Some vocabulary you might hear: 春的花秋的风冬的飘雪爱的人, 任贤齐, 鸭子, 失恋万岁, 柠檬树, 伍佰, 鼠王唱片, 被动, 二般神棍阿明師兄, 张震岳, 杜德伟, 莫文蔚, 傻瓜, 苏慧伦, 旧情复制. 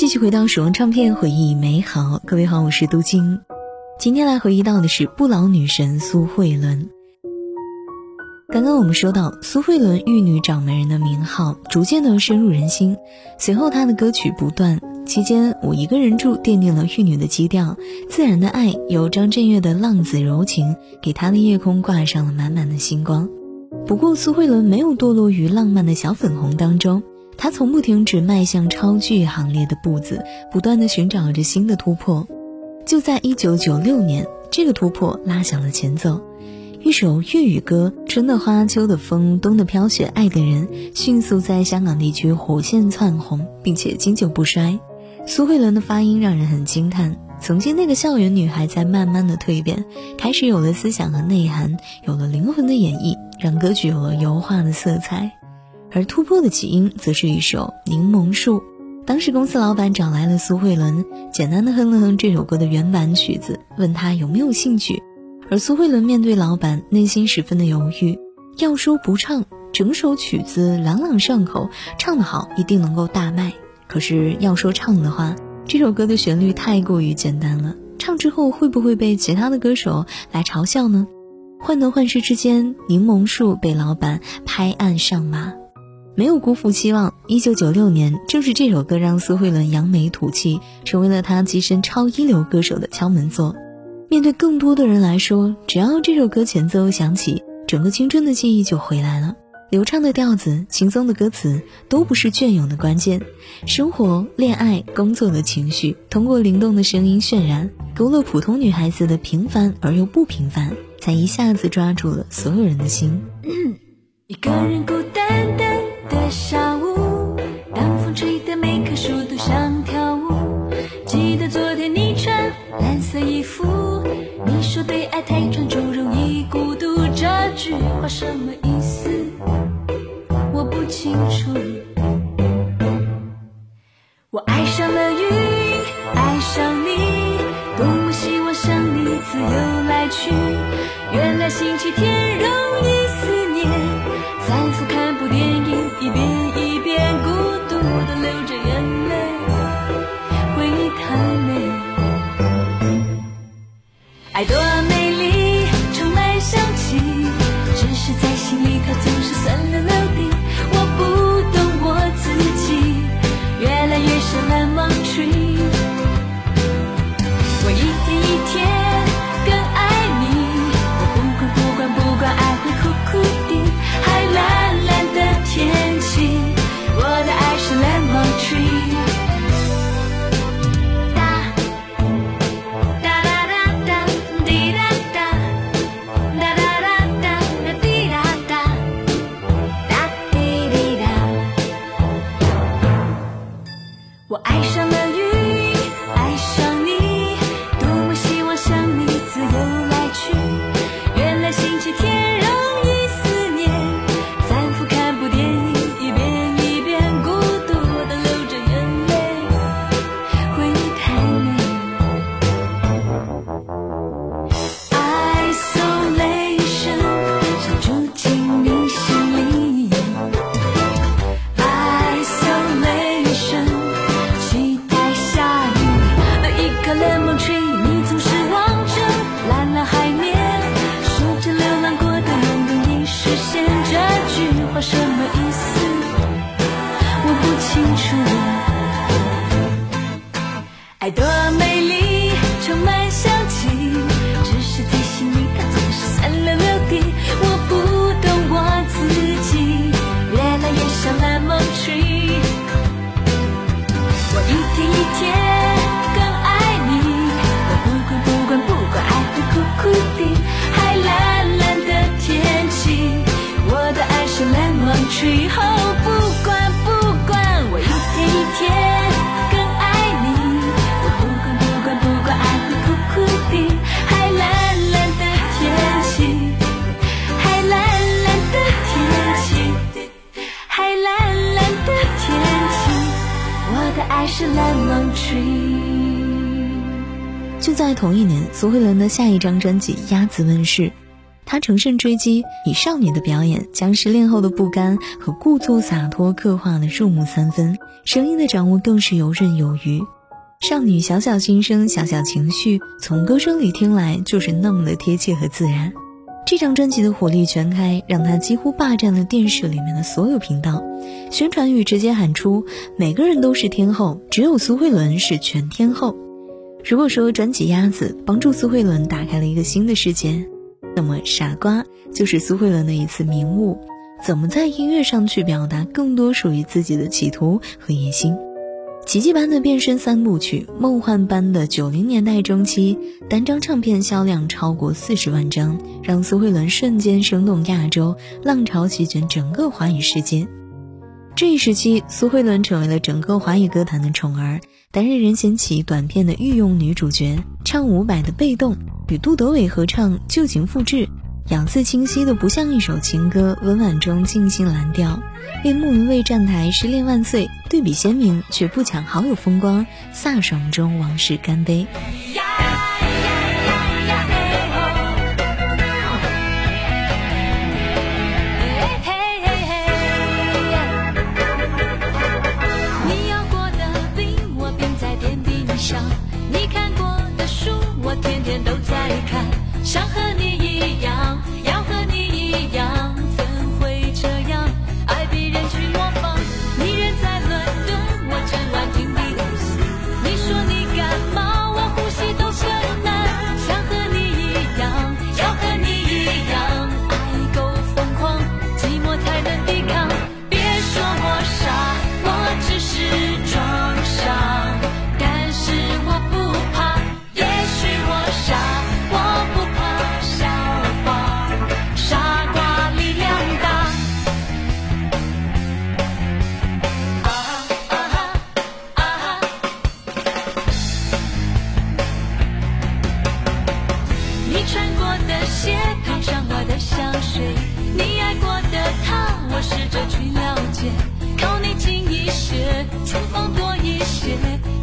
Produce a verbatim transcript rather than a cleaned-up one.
继续回到《鼠王唱片》，回忆美好。各位好，我是都京。今天来回忆到的是不老女神苏慧伦。刚刚我们说到，苏慧伦玉女掌门人的名号逐渐的深入人心，随后她的歌曲不断。期间，我一个人住奠定了玉女的基调，自然的爱由张震岳的浪子柔情给她的夜空挂上了满满的星光。不过，苏慧伦没有堕落于浪漫的小粉红当中。他从不停止迈向超巨行列的步子，不断地寻找着新的突破。就在一九九六年，这个突破拉响了前奏，一首粤语歌《春的花秋的风冬的飘雪爱的人》迅速在香港地区火线窜红，并且经久不衰。苏慧伦的发音让人很惊叹，曾经那个校园女孩在慢慢地蜕变，开始有了思想和内涵，有了灵魂的演绎，让歌曲有了油画的色彩。而突破的起因则是一首《柠檬树》，当时公司老板找来了苏慧伦，简单的哼了哼这首歌的原版曲子，问他有没有兴趣。而苏慧伦面对老板，内心十分的犹豫，要说不唱，整首曲子朗朗上口，唱得好一定能够大卖，可是要说唱的话，这首歌的旋律太过于简单了，唱之后会不会被其他的歌手来嘲笑呢？患得患失之间，《柠檬树》被老板拍案上马。没有辜负期望，一九九六年，正是这首歌让苏慧伦扬眉吐气，成为了她跻身超一流歌手的敲门作。面对更多的人来说，只要这首歌前奏响起，整个青春的记忆就回来了。流畅的调子，轻松的歌词，都不是隽永的关键。生活、恋爱、工作的情绪，通过灵动的声音渲染，勾勒普通女孩子的平凡而又不平凡，才一下子抓住了所有人的心。一个人孤单单的下午，当风吹得每棵树都想跳舞。记得昨天你穿蓝色衣服，你说对爱太专注容易孤独，这句话什么意思我不清楚。我爱上了云，爱上你，多么希望像你自由来去。原来星期天容易思念，反复看部电影，一遍一遍孤独地流着眼泪，回忆太美。爱多美丽，充满香气，只是在心里它总是酸溜溜的，我不懂我自己，越来越像蓝忘追。我一天一天更爱你，我不管不管不管，爱会哭哭的，还蓝蓝的天。我的爱是 Lemon Tree， 哒哒哒哒哒滴哒哒，哒哒哒哒哒滴哒哒，哒滴滴哒。我爱上了云，爱上你，多么希望像你自由来去。原来星期天容易思念，反复看部电影。什么意思我不清楚。爱多美丽，充满香气，只是在心里它总是酸溜溜的，我不懂我自己，越来越像Lemon Tree。我一天一天更爱你，我不管不管不管，爱会哭哭的，还蓝蓝的天气，我的爱是 Lemon Tree， 哦，不管不管，我一天一天更爱你，我不管不管不管，爱会哭哭的，还蓝蓝的天气，还蓝蓝的天气，还蓝蓝的天气，我的爱是 Lemon Tree。 就在同一年，苏慧伦的下一张专辑《鸭子问世》，他乘胜追击，以少女的表演将失恋后的不甘和故作洒脱刻画得入木三分，声音的掌握更是游刃有余。少女小小心声，小小情绪，从歌声里听来就是那么的贴切和自然。这张专辑的火力全开，让他几乎霸占了电视里面的所有频道。宣传语直接喊出每个人都是天后，只有苏慧伦是全天后。如果说专辑《鸭子》帮助苏慧伦打开了一个新的世界，那么《傻瓜》就是苏慧伦的一次明悟，怎么在音乐上去表达更多属于自己的企图和野心。奇迹般的变身三部曲，梦幻般的九零年代中期，单张唱片销量超过四十万张，让苏慧伦瞬间声动亚洲，浪潮席卷整个华语世界。这一时期，苏慧伦成为了整个华语歌坛的宠儿，担任任贤齐短片的御用女主角，唱伍佰的《被动》，与杜德伟合唱《旧情复制》，咬字清晰的不像一首情歌，温婉中尽信蓝调，为莫文蔚站台《失恋万岁》，对比鲜明却不抢好友风光，飒爽中往事干杯。你要过得比我便在天比你少，你看过的书我天天都在看，想和你一样，要和你一样，怎会这样？爱别人去模仿，你人在伦敦，我整晚听你的歌。你说你感冒，我呼吸都困难，想和你一样，要和你一样，爱够疯狂，寂寞才能抵抗。别说我傻，我只是装傻。靠你近一些，粗放多一些。